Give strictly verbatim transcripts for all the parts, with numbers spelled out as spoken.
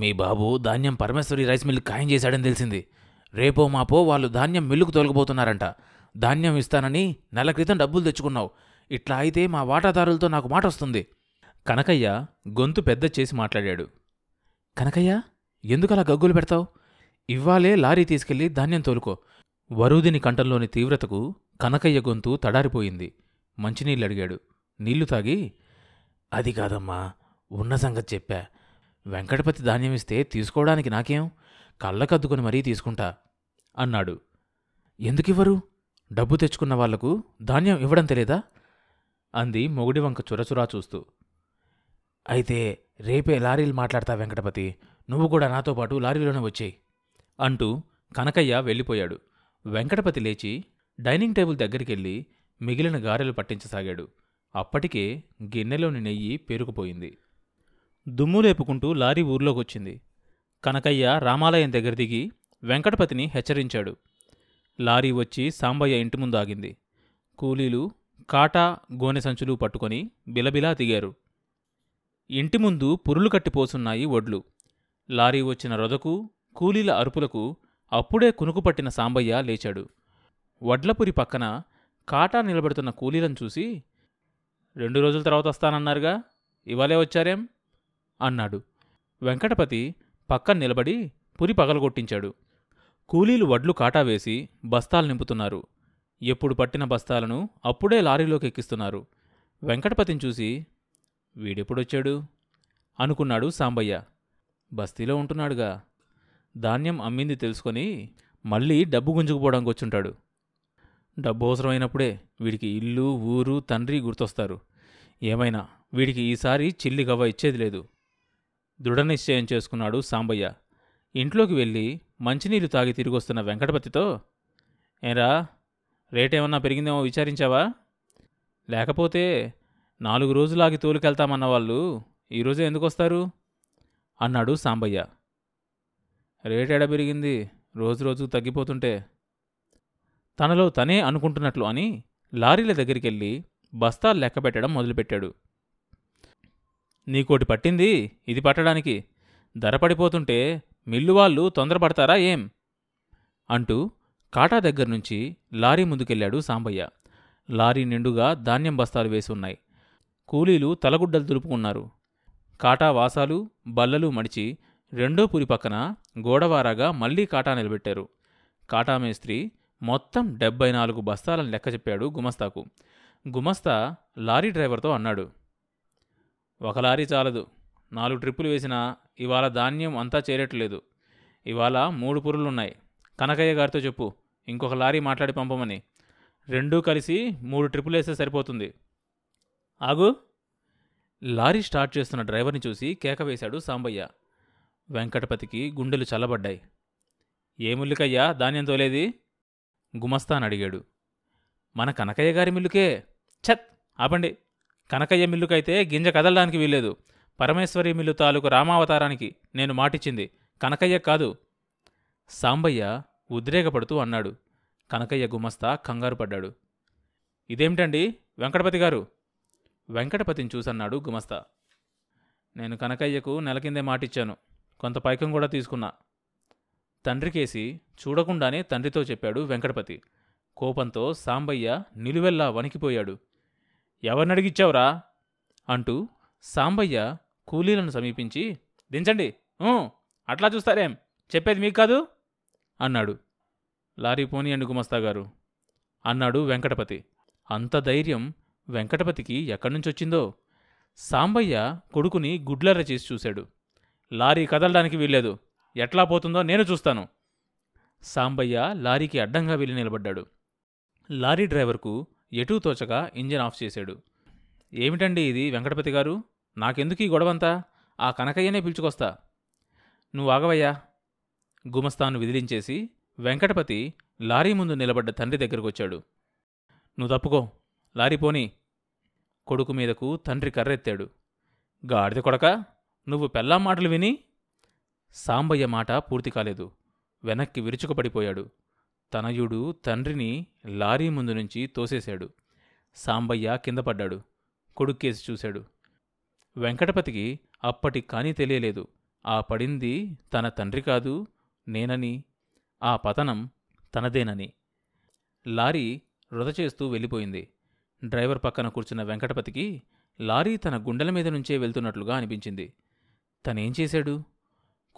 మీ బాబు ధాన్యం Parameshwari rice mill ఖాయం చేశాడని తెలిసింది. రేపో మాపో వాళ్ళు ధాన్యం మిల్లుకు తొలగిపోతున్నారంట. ధాన్యం ఇస్తానని నెల క్రితం డబ్బులు తెచ్చుకున్నావు. ఇట్లా అయితే మా వాటాదారులతో నాకు మాట వస్తుంది. కనకయ్య గొంతు పెద్ద చేసి మాట్లాడాడు. కనకయ్య, ఎందుకలా గగ్గులు పెడతావు? ఇవ్వాలే లారీ తీసుకెళ్లి ధాన్యం తోలుకో. వరూదిని కంఠంలోని తీవ్రతకు కనకయ్య గొంతు తడారిపోయింది. మంచినీళ్ళు అడిగాడు. నీళ్లు తాగి, అది కాదమ్మా, ఉన్న సంగతి చెప్పా. వెంకటపతి ధాన్యం ఇస్తే తీసుకోవడానికి నాకేం, కళ్ళకద్దుకుని మరీ తీసుకుంటా అన్నాడు. ఎందుకివ్వరు? డబ్బు తెచ్చుకున్న వాళ్లకు ధాన్యం ఇవ్వడం తెలియదా అంది మొగుడి వంక చురచురా చూస్తూ. అయితే రేపే లారీలు మాట్లాడతా వెంకటపతి, నువ్వు కూడా నాతో పాటు లారీలోనే వచ్చేయి అంటూ కనకయ్య వెళ్ళిపోయాడు. వెంకటపతి లేచి డైనింగ్ టేబుల్ దగ్గరికెళ్ళి మిగిలిన గారెలు పట్టించసాగాడు. అప్పటికే గిన్నెలోని నెయ్యి పేరుకుపోయింది. దుమ్ము లేపుకుంటూ లారీ ఊర్లోకొచ్చింది. కనకయ్య రామాలయం దగ్గర దిగి వెంకటపతిని హెచ్చరించాడు. లారీ వచ్చి సాంబయ్య ఇంటి ముందాగింది. కూలీలు కాటా గోనె సంచులు పట్టుకొని బిలబిలా దిగారు. ఇంటి ముందు పురులు కట్టిపోసున్నాయి ఒడ్లు. లారీ వచ్చిన రొదకు కూలీల అరుపులకు అప్పుడే కునుకుపట్టిన సాంబయ్య లేచాడు. వడ్లపురి పక్కన కాటా నిలబెడుతున్న కూలీలను చూసి, రెండు రోజుల తర్వాత వస్తానన్నారుగా, ఇవాళే వచ్చారేం అన్నాడు. వెంకటపతి పక్కన నిలబడి పురి పగలగొట్టించాడు. కూలీలు వడ్లు కాటా వేసి బస్తాలు నింపుతున్నారు. ఎప్పుడు పట్టిన బస్తాలను అప్పుడే లారీలోకి ఎక్కిస్తున్నారు. వెంకటపతిని చూసి, వీడెప్పుడొచ్చాడు అనుకున్నాడు సాంబయ్య. బస్తీలో ఉంటున్నాడుగా, ధాన్యం అమ్మింది తెలుసుకొని మళ్ళీ డబ్బు గుంజుకుపోవడానికి వచ్చుంటాడు. డబ్బు అవసరమైనప్పుడే వీడికి ఇల్లు ఊరు తండ్రి గుర్తొస్తారు. ఏమైనా వీడికి ఈసారి చిల్లి గవ్వ ఇచ్చేది లేదు. దృఢనిశ్చయం చేసుకున్నాడు సాంబయ్య. ఇంట్లోకి వెళ్ళి మంచినీళ్ళు తాగి తిరిగొస్తున్న వెంకటపతితో, ఏరా రేటేమన్నా పెరిగిందేమో విచారించావా? లేకపోతే నాలుగు రోజులాగి తోలుకెళ్తామన్న వాళ్ళు ఈరోజే ఎందుకొస్తారు అన్నాడు సాంబయ్య. రేటేడా పెరిగింది, రోజు రోజు తగ్గిపోతుంటే తనలో తనే అనుకుంటున్నట్లు అని లారీల దగ్గరికెళ్ళి బస్తాలు లెక్కపెట్టడం మొదలుపెట్టాడు. నీకోటి పట్టింది ఇది పట్టడానికి, ధర పడిపోతుంటే మిల్లు వాళ్ళు తొందరపడతారా ఏం అంటూ కాటా దగ్గర్నుంచి లారీ ముందుకెళ్ళాడు సాంబయ్య. లారీ నిండుగా ధాన్యం బస్తాలు వేసి ఉన్నాయి. కూలీలు తలగుడ్డలు దులుపుకున్నారు. కాటా వాసాలు బల్లలు మడిచి రెండో పురి పక్కన గోడవారాగా మళ్లీ కాటా నిలబెట్టారు. కాటా మేస్త్రి మొత్తం డెబ్బై నాలుగు బస్తాలను లెక్క చెప్పాడు గుమస్తాకు. గుమస్తా లారీ డ్రైవర్తో అన్నాడు, ఒక లారీ చాలదు, నాలుగు ట్రిప్పులు వేసినా ఇవాళ ధాన్యం అంతా చేరట్లేదు. ఇవాళ మూడు పురులున్నాయి. కనకయ్య గారితో చెప్పు ఇంకొక లారీ మాట్లాడి పంపమని. రెండూ కలిసి మూడు ట్రిప్పులు వేస్తే సరిపోతుంది. ఆగు! లారీ స్టార్ట్ చేస్తున్న డ్రైవర్ని చూసి కేకవేశాడు సాంబయ్య. వెంకటపతికి గుండెలు చల్లబడ్డాయి. ఏ మిల్లుకయ్యా ధాన్యం తోలేది? గుమస్తాన్ అడిగాడు. మన కనకయ్య గారి మిల్లుకే. ఛత్, ఆపండి. కనకయ్య మిల్లుకైతే గింజ కదలడానికి వీల్లేదు. పరమేశ్వరి మిల్లు తాలూకు రామావతారానికి నేను మాటిచ్చింది కనకయ్య కాదు సాంబయ్య ఉద్రేకపడుతూ అన్నాడు. కనకయ్య గుమస్తా కంగారు పడ్డాడు. ఇదేమిటండి వెంకటపతి గారు? వెంకటపతిని చూసన్నాడు గుమస్తా. నేను కనకయ్యకు నెల కిందే మాటిచ్చాను, కొంత పైకం కూడా తీసుకున్నా తండ్రికేసి చూడకుండానే తండ్రితో చెప్పాడు వెంకటపతి. కోపంతో సాంబయ్య నిలువెల్లా వణికిపోయాడు. ఎవరినడిగిచ్చావురా అంటూ సాంబయ్య కూలీలను సమీపించి, దించండి. అట్లా చూస్తారేం, చెప్పేది మీకు కాదు అన్నాడు. లారీ పోనీయండి గుమస్తా గారు అన్నాడు వెంకటపతి. అంత ధైర్యం వెంకటపతికి ఎక్కడ్నుంచొచ్చిందో. సాంబయ్య కొడుకుని గుడ్లెర్ర చేసి చూశాడు. లారీ కదలడానికి వీల్లేదు, ఎట్లా పోతుందో నేను చూస్తాను. సాంబయ్య లారీకి అడ్డంగా వెళ్ళి నిలబడ్డాడు. లారీ డ్రైవర్కు ఎటూ తోచగా ఇంజిన్ ఆఫ్ చేశాడు. ఏమిటండి ఇది వెంకటపతి గారు, నాకెందుకు ఈ గొడవంతా? ఆ కనకయ్యనే పిలుచుకొస్తా. నువ్వు ఆగవయ్యా. గుమస్తాను విదిలించేసి వెంకటపతి లారీ ముందు నిలబడ్డ తండ్రి దగ్గరకొచ్చాడు. నువ్వు తప్పుకో, లారీ పోనీ. కొడుకు మీదకు తండ్రి కర్రెత్తాడు. గాడిద కొడక, నువ్వు పెళ్ళాం మాటలు విని. సాంబయ్య మాట పూర్తి కాలేదు. వెనక్కి విరుచుకుపడిపోయాడు. తనయుడు తండ్రిని లారీ ముందు నుంచి తోసేశాడు. సాంబయ్య కిందపడ్డాడు. కొడుక్కేసి చూశాడు. వెంకటపతికి అప్పటి కానీ తెలియలేదు. ఆ పడింది తన తండ్రి కాదు నేనని, ఆ పతనం తనదేనని. లారీ వృధ చేస్తూ వెళ్ళిపోయింది. డ్రైవర్ పక్కన కూర్చున్న వెంకటపతికి లారీ తన గుండెల మీద నుంచే వెళ్తున్నట్లుగా అనిపించింది. తనేం చేశాడు?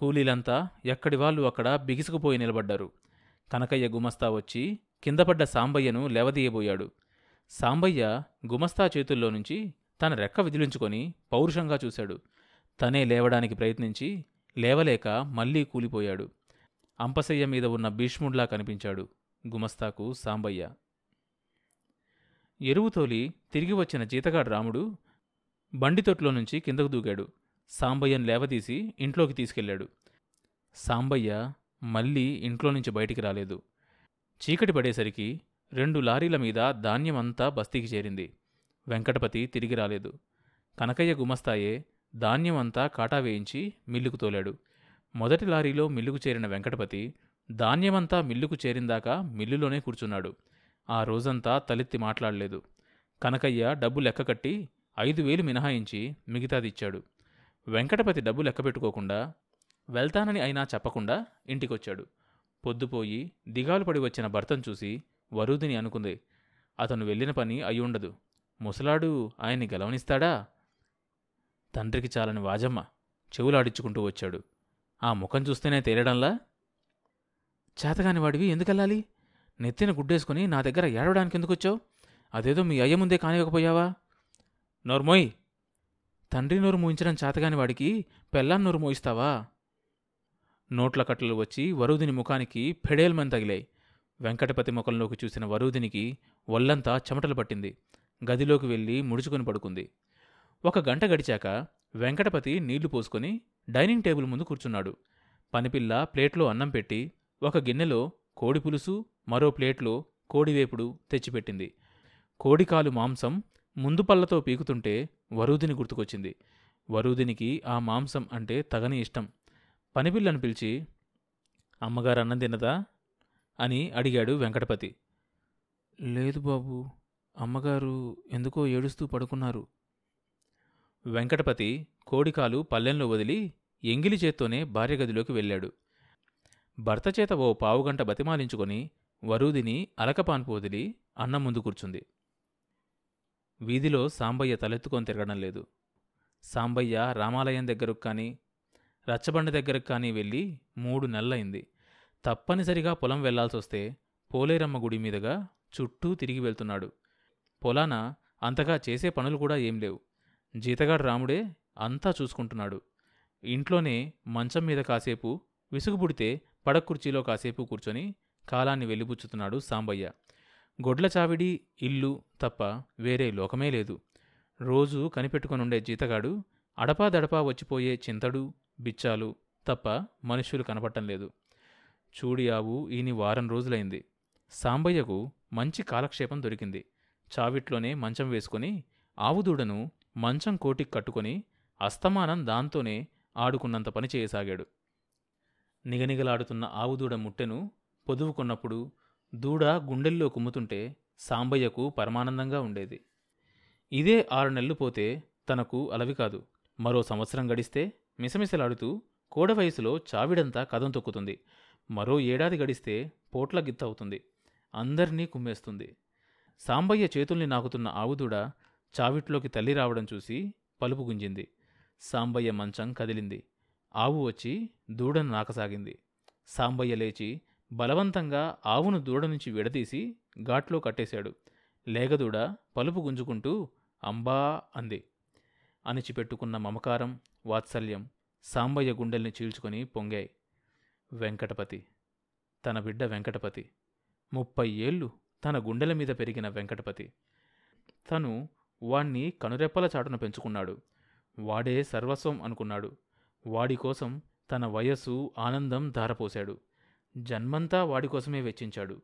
కూలీలంతా ఎక్కడి వాళ్ళు అక్కడ బిగిసుకుపోయి నిలబడ్డారు. కనకయ్య గుమస్తా వచ్చి కిందపడ్డ సాంబయ్యను లేవదీయబోయాడు. సాంబయ్య గుమస్తా చేతుల్లో నుంచి తన రెక్క విదిలించుకొని పౌరుషంగా చూశాడు. తనే లేవడానికి ప్రయత్నించి లేవలేక మళ్లీ కూలిపోయాడు. అంపశయ్య మీద ఉన్న భీష్ముడిలా కనిపించాడు గుమస్తాకు సాంబయ్య. ఎరువుతోలి తిరిగి వచ్చిన జీతగాడు రాముడు బండితొట్లో నుంచి కిందకు దూకాడు. సాంబయ్యను లేవదీసి ఇంట్లోకి తీసుకెళ్లాడు. సాంబయ్య మళ్ళీ ఇంట్లో నుంచి బయటికి రాలేదు. చీకటి పడేసరికి రెండు లారీల మీద ధాన్యమంతా బస్తీకి చేరింది. వెంకటపతి తిరిగి రాలేదు. కనకయ్య గుమస్తాయే ధాన్యమంతా కాటా వేయించి మిల్లుకు తోలాడు. మొదటి లారీలో మిల్లుకు చేరిన వెంకటపతి ధాన్యమంతా మిల్లుకు చేరిందాకా మిల్లులోనే కూర్చున్నాడు. ఆ రోజంతా తలెత్తి మాట్లాడలేదు. కనకయ్య డబ్బు లెక్కకట్టి ఐదు వేలు మినహాయించి మిగతాదిచ్చాడు. వెంకటపతి డబ్బు లెక్కపెట్టుకోకుండా, వెళ్తానని అయినా చెప్పకుండా ఇంటికొచ్చాడు. పొద్దుపోయి దిగాలు పడి వచ్చిన భర్తను చూసి వరుదిని అనుకుంది. అతను వెళ్ళిన పని అయ్యుండదు. ముసలాడు ఆయన్ని గెలవనిస్తాడా? తండ్రికి చాలని వాజమ్మ చెవులాడించుకుంటూ వచ్చాడు. ఆ ముఖం చూస్తేనే తేలడంలా. చేతగానివాడివి ఎందుకెళ్ళాలి? నెత్తిన గుడ్డేసుకుని నా దగ్గర ఏడవడానికి ఎందుకొచ్చావు? అదేదో మీ అయ్య ముందే కానివ్వకపోయావా? నోరుమోయి. తండ్రి నోరు మూయించడం చేతగాని వాడికి పెళ్ళాన్ని నోరు మోయిస్తావా? నోట్ల కట్టలు వచ్చి వరుదిని ముఖానికి ఫెడేల్మని తగిలాయి. వెంకటపతి ముఖంలోకి చూసిన వరుదినికి ఒళ్ళంతా చెమటలు పట్టింది. గదిలోకి వెళ్ళి ముడుచుకుని పడుకుంది. ఒక గంట గడిచాక వెంకటపతి నీళ్లు పోసుకొని డైనింగ్ టేబుల్ ముందు కూర్చున్నాడు. పనిపిల్ల ప్లేట్లో అన్నం పెట్టి ఒక గిన్నెలో కోడి పులుసు, మరో ప్లేట్లో కోడివేపుడు తెచ్చిపెట్టింది. కోడికాలు మాంసం ముందు పళ్ళతో పీకుతుంటే వరుదిని గుర్తుకొచ్చింది. వరుదినికి ఆ మాంసం అంటే తగని ఇష్టం. పనిపిల్లను పిలిచి, అమ్మగారు అన్నం తిన్నదా అని అడిగాడు వెంకటపతి. లేదు బాబు, అమ్మగారు ఎందుకో ఏడుస్తూ పడుకున్నారు. వెంకటపతి కోడికాలు పల్లెంలో వదిలి ఎంగిలి చేత్తోనే భార్య గదిలోకి వెళ్ళాడు. భర్త చేత ఓ పావుగంట బతిమాలించుకొని వరుదిని అలకపాన్పు వదిలి అన్నం ముందు కూర్చుంది. వీధిలో సాంబయ్య తలెత్తుకొని తిరగడం లేదు. సాంబయ్య రామాలయం దగ్గరకు కానీ రచ్చబండ దగ్గరకు కానీ వెళ్ళి మూడు నెలలైంది. తప్పనిసరిగా పొలం వెళ్లాల్సొస్తే పోలేరమ్మ గుడి మీదుగా చుట్టూ తిరిగి వెళ్తున్నాడు. పొలాన అంతగా చేసే పనులు కూడా ఏం లేవు. జీతగాడు రాముడే అంతా చూసుకుంటున్నాడు. ఇంట్లోనే మంచం మీద కాసేపు, విసుగుబుడితే పడకుర్చీలో కాసేపు కూర్చొని కాలాన్ని వెళ్ళిపుచ్చుతున్నాడు సాంబయ్య. గొడ్ల చావిడి ఇల్లు తప్ప వేరే లోకమే లేదు. రోజూ కనిపెట్టుకొనుండే జీతగాడు అడపాదడపా వచ్చిపోయే చింతడు, బిచ్చాలు తప్ప మనుష్యులు కనపడటం లేదు. చూడి ఆవు ఈని వారం రోజులైంది. సాంబయ్యకు మంచి కాలక్షేపం దొరికింది. చావిట్లోనే మంచం వేసుకుని ఆవుదూడను మంచం కోటికి కట్టుకుని అస్తమానం దాంతోనే ఆడుకున్నంత పని చేయసాగాడు. నిగనిగలాడుతున్న ఆవుదూడ ముట్టెను పొదువుకున్నప్పుడు, దూడ గుండెల్లో కుమ్ముతుంటే సాంబయ్యకు పరమానందంగా ఉండేది. ఇదే ఆరు నెలలు పోతే తనకు అలవి కాదు. మరో సంవత్సరం గడిస్తే మిసమిసలాడుతూ కోడ వయసులో చావిడంతా కదం తొక్కుతుంది. మరో ఏడాది గడిస్తే పోట్ల గిత్త అవుతుంది, అందరినీ కుమ్మేస్తుంది. సాంబయ్య చేతుల్ని నాకుతున్న ఆవుదూడ చావిట్లోకి తల్లి రావడం చూసి పలుపు గుంజింది. సాంబయ్య మంచం కదిలింది. ఆవు వచ్చి దూడను నాకసాగింది. సాంబయ్య లేచి బలవంతంగా ఆవును దూడ నుంచి విడదీసి ఘాట్లో కట్టేశాడు. లేగదూడ పలుపు గుంజుకుంటూ అంబా అంది. అణిచిపెట్టుకున్న మమకారం, వాత్సల్యం సాంబయ్య గుండెల్ని చీల్చుకొని పొంగాయి. వెంకటపతి, తన బిడ్డ వెంకటపతి, ముప్పై ఏళ్ళు తన గుండెల మీద పెరిగిన వెంకటపతి. తను వాణ్ణి కనురెప్పల చాటున పెంచుకున్నాడు. వాడే సర్వస్వం అనుకున్నాడు. వాడికోసం తన వయస్సు, ఆనందం ధారపోశాడు. జన్మంతా వాడికోసమే వెచ్చించాడు.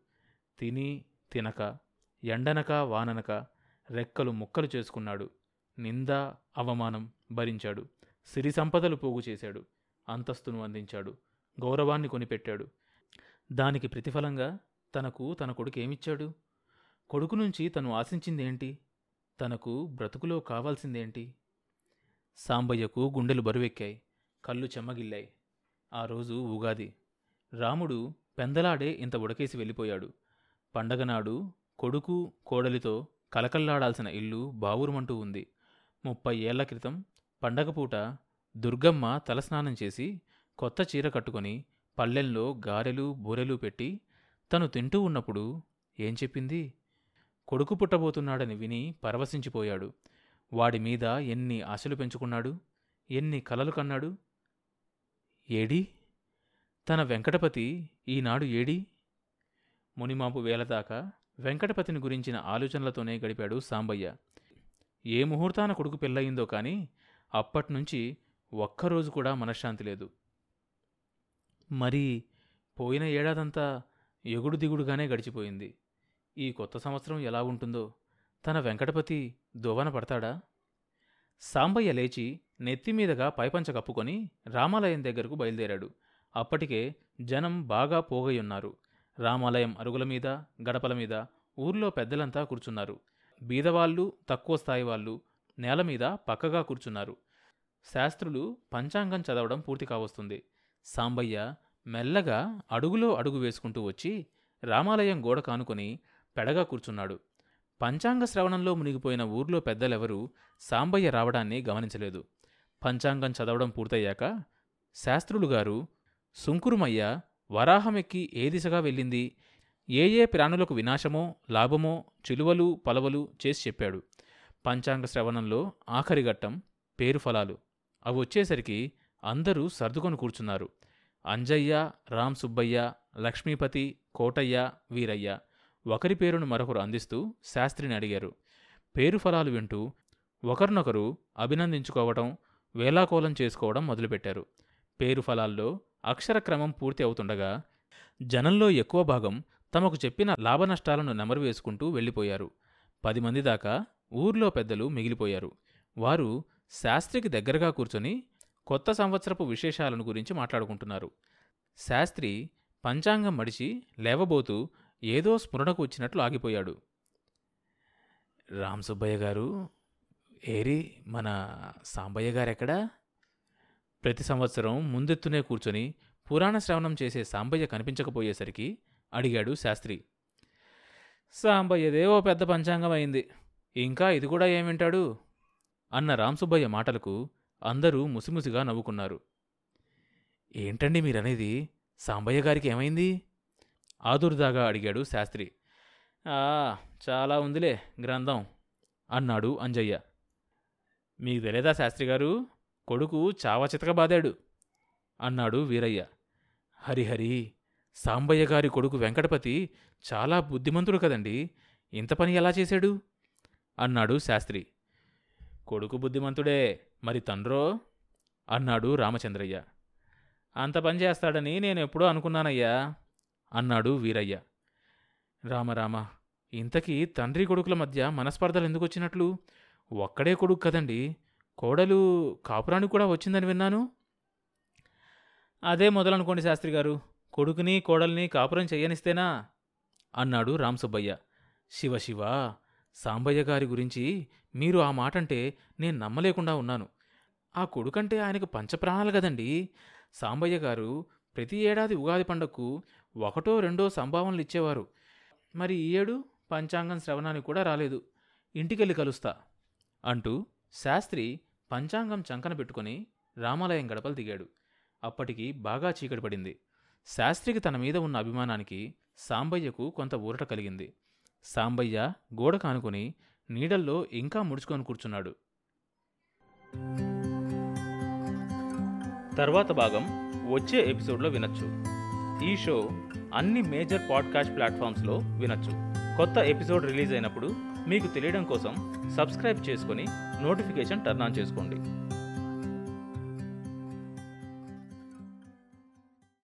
తిని తినక, ఎండనక వాననక రెక్కలు ముక్కలు చేసుకున్నాడు. నింద అవమానం భరించాడు. సిరి సంపదలు పోగు చేశాడు. అంతస్తును అందించాడు. గౌరవాన్ని కొనిపెట్టాడు. దానికి ప్రతిఫలంగా తనకు తన కొడుకేమిచ్చాడు? కొడుకు నుంచి తను ఆశించిందేంటి? తనకు బ్రతుకులో కావాల్సిందేంటి? సాంబయ్యకు గుండెలు బరువెక్కాయి. కళ్ళు చెమ్మగిల్లాయి. ఆ రోజు ఉగాది. రాముడు పెందలాడే ఇంత ఉడకేసి వెళ్ళిపోయాడు. పండగనాడు కొడుకు కోడలితో కలకల్లాడాల్సిన ఇల్లు బావురుమంటూ ఉంది. ముప్పై ఏళ్ల క్రితం పండగపూట దుర్గమ్మ తలస్నానం చేసి కొత్త చీర కట్టుకొని పల్లెల్లో గారెలు బూరెలు పెట్టి తను తింటూ ఉన్నప్పుడు ఏం చెప్పింది? కొడుకు పుట్టబోతున్నాడని విని పరవశించిపోయాడు. వాడిమీద ఎన్ని ఆశలు పెంచుకున్నాడు, ఎన్ని కలలు కన్నాడు. ఏడి తన వెంకటపతి ఈనాడు ఏడి? మునిమాపు వేలదాకా వెంకటపతిని గురించిన ఆలోచనలతోనే గడిపాడు సాంబయ్య. ఏ ముహూర్తాన కొడుకు పెళ్ళయిందో కానీ అప్పట్నుంచి ఒక్కరోజు కూడా మనశ్శాంతి లేదు. మరి పోయిన ఏడాదంతా ఎగుడు దిగుడుగానే గడిచిపోయింది. ఈ కొత్త సంవత్సరం ఎలా ఉంటుందో, తన వెంకటపతి దోవన పడతాడా? సాంబయ్య లేచి నెత్తిమీదగా పైపంచ కప్పుకొని రామాలయం దగ్గరకు బయలుదేరాడు. అప్పటికే జనం బాగా పోగయ్యున్నారు. రామాలయం అరుగుల మీద గడపల మీద ఊర్లో పెద్దలంతా కూర్చున్నారు. బీదవాళ్ళు, తక్కువ స్థాయి వాళ్ళు నేలమీద పక్కగా కూర్చున్నారు. శాస్త్రులు పంచాంగం చదవడం పూర్తి కావస్తుంది. సాంబయ్య మెల్లగా అడుగులో అడుగు వేసుకుంటూ వచ్చి రామాలయం గోడ కానుకొని పెడగా కూర్చున్నాడు. పంచాంగ శ్రవణంలో మునిగిపోయిన ఊర్లో పెద్దలెవరూ సాంబయ్య రావడాన్ని గమనించలేదు. పంచాంగం చదవడం పూర్తయ్యాక శాస్త్రులుగారు, సుంకురుమయ్య వరాహమెక్కి ఏ దిశగా వెళ్ళింది, ఏ ఏ ప్రాణులకు వినాశమో లాభమో చిలువలు పలవలు చేసి చెప్పాడు. పంచాంగ శ్రవణంలో ఆఖరిఘట్టం పేరుఫలాలు. అవి వచ్చేసరికి అందరూ సర్దుకొని కూర్చున్నారు. అంజయ్య, రామ్ సుబ్బయ్య, లక్ష్మీపతి, కోటయ్య, వీరయ్య ఒకరి పేరును మరొకరు అందిస్తూ శాస్త్రిని అడిగారు. పేరుఫలాలు వింటూ ఒకరినొకరు అభినందించుకోవటం, వేలాకోలం చేసుకోవడం మొదలుపెట్టారు. పేరుఫలాల్లో అక్షరక్రమం పూర్తి అవుతుండగా జనంలో ఎక్కువ భాగం తమకు చెప్పిన లాభనష్టాలను నెమరు వేసుకుంటూ వెళ్ళిపోయారు. పది మంది దాకా ఊర్లో పెద్దలు మిగిలిపోయారు. వారు శాస్త్రికి దగ్గరగా కూర్చొని కొత్త సంవత్సరపు విశేషాలను గురించి మాట్లాడుకుంటున్నారు. శాస్త్రి పంచాంగం మడిచి లేవబోతూ ఏదో స్మరణకు వచ్చినట్లు ఆగిపోయాడు. రామసుబ్బయ్య గారు, ఏరి మన సాంబయ్య గారెక్కడా? ప్రతి సంవత్సరం ముందెత్తునే కూర్చొని పురాణ శ్రవణం చేసే సాంబయ్య కనిపించకపోయేసరికి అడిగాడు శాస్త్రి. సాంబయ్యదేవో పెద్ద పంచాంగం అయింది, ఇంకా ఇది కూడా ఏమింటాడు అన్న రామసుబ్బయ్య మాటలకు అందరూ ముసిముసిగా నవ్వుకున్నారు. ఏంటండి మీరనేది? సాంబయ్య గారికి ఏమైంది? ఆదుర్దాగా అడిగాడు శాస్త్రి. ఆ చాలా ఉందిలే గ్రంథం అన్నాడు అంజయ్య. మీకు తెలియదా శాస్త్రిగారు, కొడుకు చావా చితక బాదాడు అన్నాడు వీరయ్య. హరిహరి, సాంబయ్య గారి కొడుకు వెంకటపతి చాలా బుద్ధిమంతుడు కదండి, ఇంత పని ఎలా చేశాడు అన్నాడు శాస్త్రి. కొడుకు బుద్ధిమంతుడే, మరి తండ్రో అన్నాడు రామచంద్రయ్య. అంత పని చేస్తాడని నేనెప్పుడూ అనుకున్నానయ్యా అన్నాడు వీరయ్య. రామరామ, ఇంతకీ తండ్రి కొడుకుల మధ్య మనస్పర్ధలు ఎందుకు వచ్చినట్లు? ఒక్కడే కొడుకు కదండి, కోడలు కాపురానికి కూడా వచ్చిందని విన్నాను. అదే మొదలనుకోండి శాస్త్రి గారు, కొడుకుని కోడల్ని కాపురం చేయనిస్తేనా అన్నాడు రామసుబ్బయ్య. శివశివ, సాంబయ్య గారి గురించి మీరు ఆ మాటంటే నేను నమ్మలేకుండా ఉన్నాను. ఆ కొడుకంటే ఆయనకు పంచప్రాణాలు కదండి. సాంబయ్య గారు ప్రతి ఏడాది ఉగాది పండగకు ఒకటో రెండో సంభావనలు ఇచ్చేవారు. మరి ఈ ఏడు పంచాంగం శ్రవణానికి కూడా రాలేదు, ఇంటికెళ్ళి కలుస్తా అంటూ శాస్త్రి పంచాంగం చంకన పెట్టుకుని రామాలయం గడపలు దిగాడు. అప్పటికి బాగా చీకటి పడింది. శాస్త్రికి తన మీద ఉన్న అభిమానానికి సాంబయ్యకు కొంత ఊరట కలిగింది. సాంబయ్య గోడ కానుకొని నీడల్లో ఇంకా ముడుచుకొని కూర్చున్నాడు. తర్వాత భాగం వచ్చే ఎపిసోడ్లో వినొచ్చు. ఈ షో అన్ని మేజర్ పాడ్కాస్ట్ ప్లాట్ఫామ్స్లో వినొచ్చు. కొత్త ఎపిసోడ్ రిలీజ్ అయినప్పుడు మీకు తెలియడం కోసం సబ్స్క్రైబ్ చేసుకొని నోటిఫికేషన్ టర్న్ ఆన్ చేసుకోండి.